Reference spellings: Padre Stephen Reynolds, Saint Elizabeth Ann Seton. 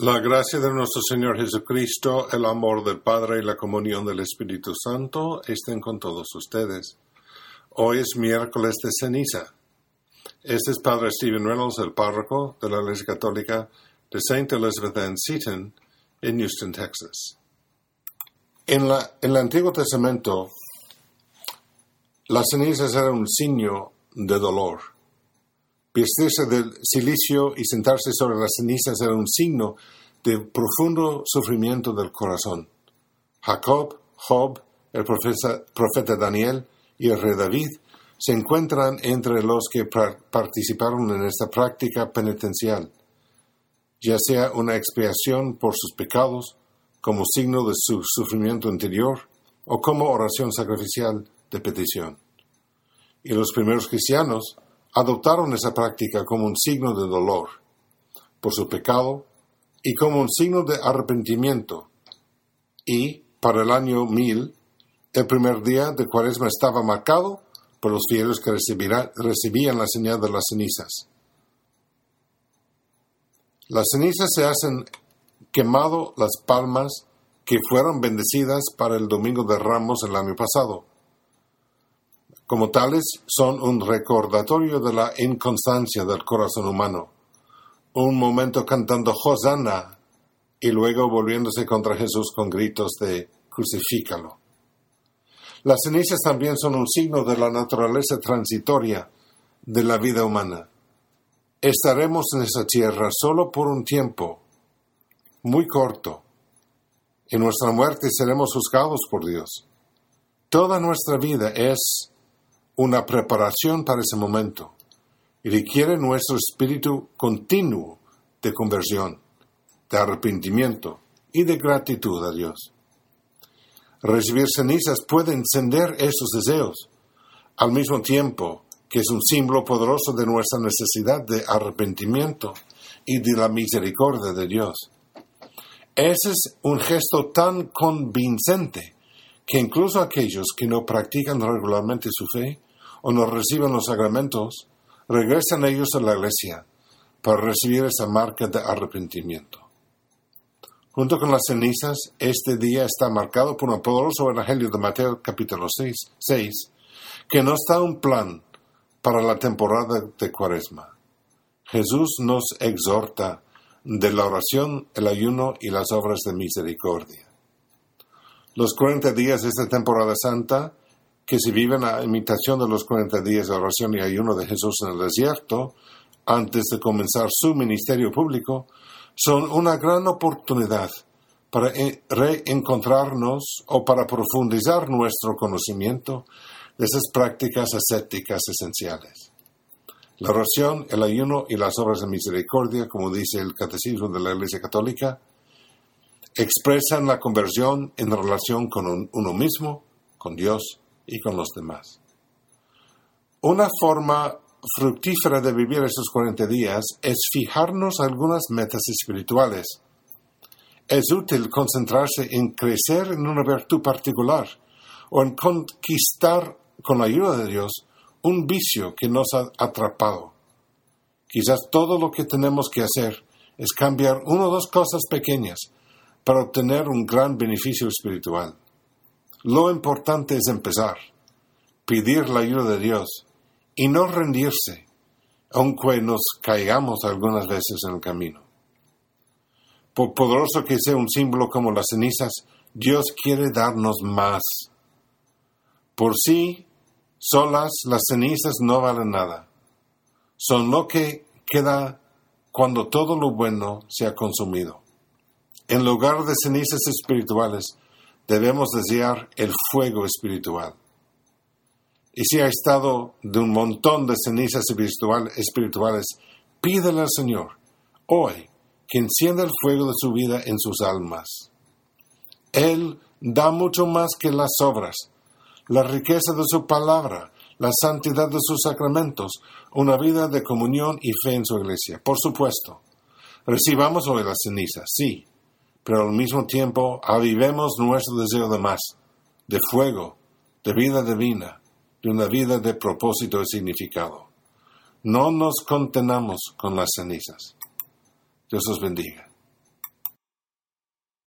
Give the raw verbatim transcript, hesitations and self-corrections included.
La gracia de nuestro Señor Jesucristo, el amor del Padre y la comunión del Espíritu Santo estén con todos ustedes. Hoy es miércoles de ceniza. Este es Padre Stephen Reynolds, el párroco de la Iglesia Católica de Saint Elizabeth Ann Seton en Houston, Texas. En, la, en el Antiguo Testamento, las cenizas eran un signo de dolor. Vestirse del cilicio y sentarse sobre las cenizas era un signo de profundo sufrimiento del corazón. Jacob, Job, el profeta, profeta Daniel y el rey David se encuentran entre los que pra- participaron en esta práctica penitencial, ya sea una expiación por sus pecados, como signo de su sufrimiento interior, o como oración sacrificial de petición. Y los primeros cristianos adoptaron esa práctica como un signo de dolor por su pecado y como un signo de arrepentimiento. Y, para el año mil, el primer día de Cuaresma estaba marcado por los fieles que recibían la señal de las cenizas. Las cenizas se hacen quemado las palmas que fueron bendecidas para el Domingo de Ramos el año pasado. Como tales, son un recordatorio de la inconstancia del corazón humano. Un momento cantando Hosanna y luego volviéndose contra Jesús con gritos de crucifícalo. Las cenizas también son un signo de la naturaleza transitoria de la vida humana. Estaremos en esa tierra solo por un tiempo muy corto. En nuestra muerte seremos juzgados por Dios. Toda nuestra vida es una preparación para ese momento y requiere nuestro espíritu continuo de conversión, de arrepentimiento y de gratitud a Dios. Recibir cenizas puede encender esos deseos, al mismo tiempo que es un símbolo poderoso de nuestra necesidad de arrepentimiento y de la misericordia de Dios. Ese es un gesto tan convincente que incluso aquellos que no practican regularmente su fe o no reciben los sacramentos, regresan ellos a la iglesia para recibir esa marca de arrepentimiento. Junto con las cenizas, este día está marcado por un poderoso Evangelio de Mateo capítulo seis, que nos da un plan para la temporada de Cuaresma. Jesús nos exhorta de la oración, el ayuno y las obras de misericordia. Los cuarenta días de esta temporada santa, que se viven a imitación de los cuarenta días de oración y ayuno de Jesús en el desierto, antes de comenzar su ministerio público, son una gran oportunidad para reencontrarnos o para profundizar nuestro conocimiento de esas prácticas ascéticas esenciales. La oración, el ayuno y las obras de misericordia, como dice el Catecismo de la Iglesia Católica, expresan la conversión en relación con uno mismo, con Dios y con los demás. Una forma fructífera de vivir estos cuarenta días es fijarnos algunas metas espirituales. Es útil concentrarse en crecer en una virtud particular o en conquistar, con la ayuda de Dios, un vicio que nos ha atrapado. Quizás todo lo que tenemos que hacer es cambiar una o dos cosas pequeñas para obtener un gran beneficio espiritual. Lo importante es empezar, pedir la ayuda de Dios y no rendirse, aunque nos caigamos algunas veces en el camino. Por poderoso que sea un símbolo como las cenizas, Dios quiere darnos más. Por sí solas las cenizas no valen nada. Son lo que queda cuando todo lo bueno se ha consumido. En lugar de cenizas espirituales, debemos desear el fuego espiritual. Y si ha estado de un montón de cenizas espirituales, pídele al Señor, hoy, que encienda el fuego de su vida en sus almas. Él da mucho más que las obras, la riqueza de su palabra, la santidad de sus sacramentos, una vida de comunión y fe en su iglesia. Por supuesto, recibamos hoy las cenizas, sí, pero al mismo tiempo avivemos nuestro deseo de más, de fuego, de vida divina, de una vida de propósito y significado. No nos contenamos con las cenizas. Dios os bendiga.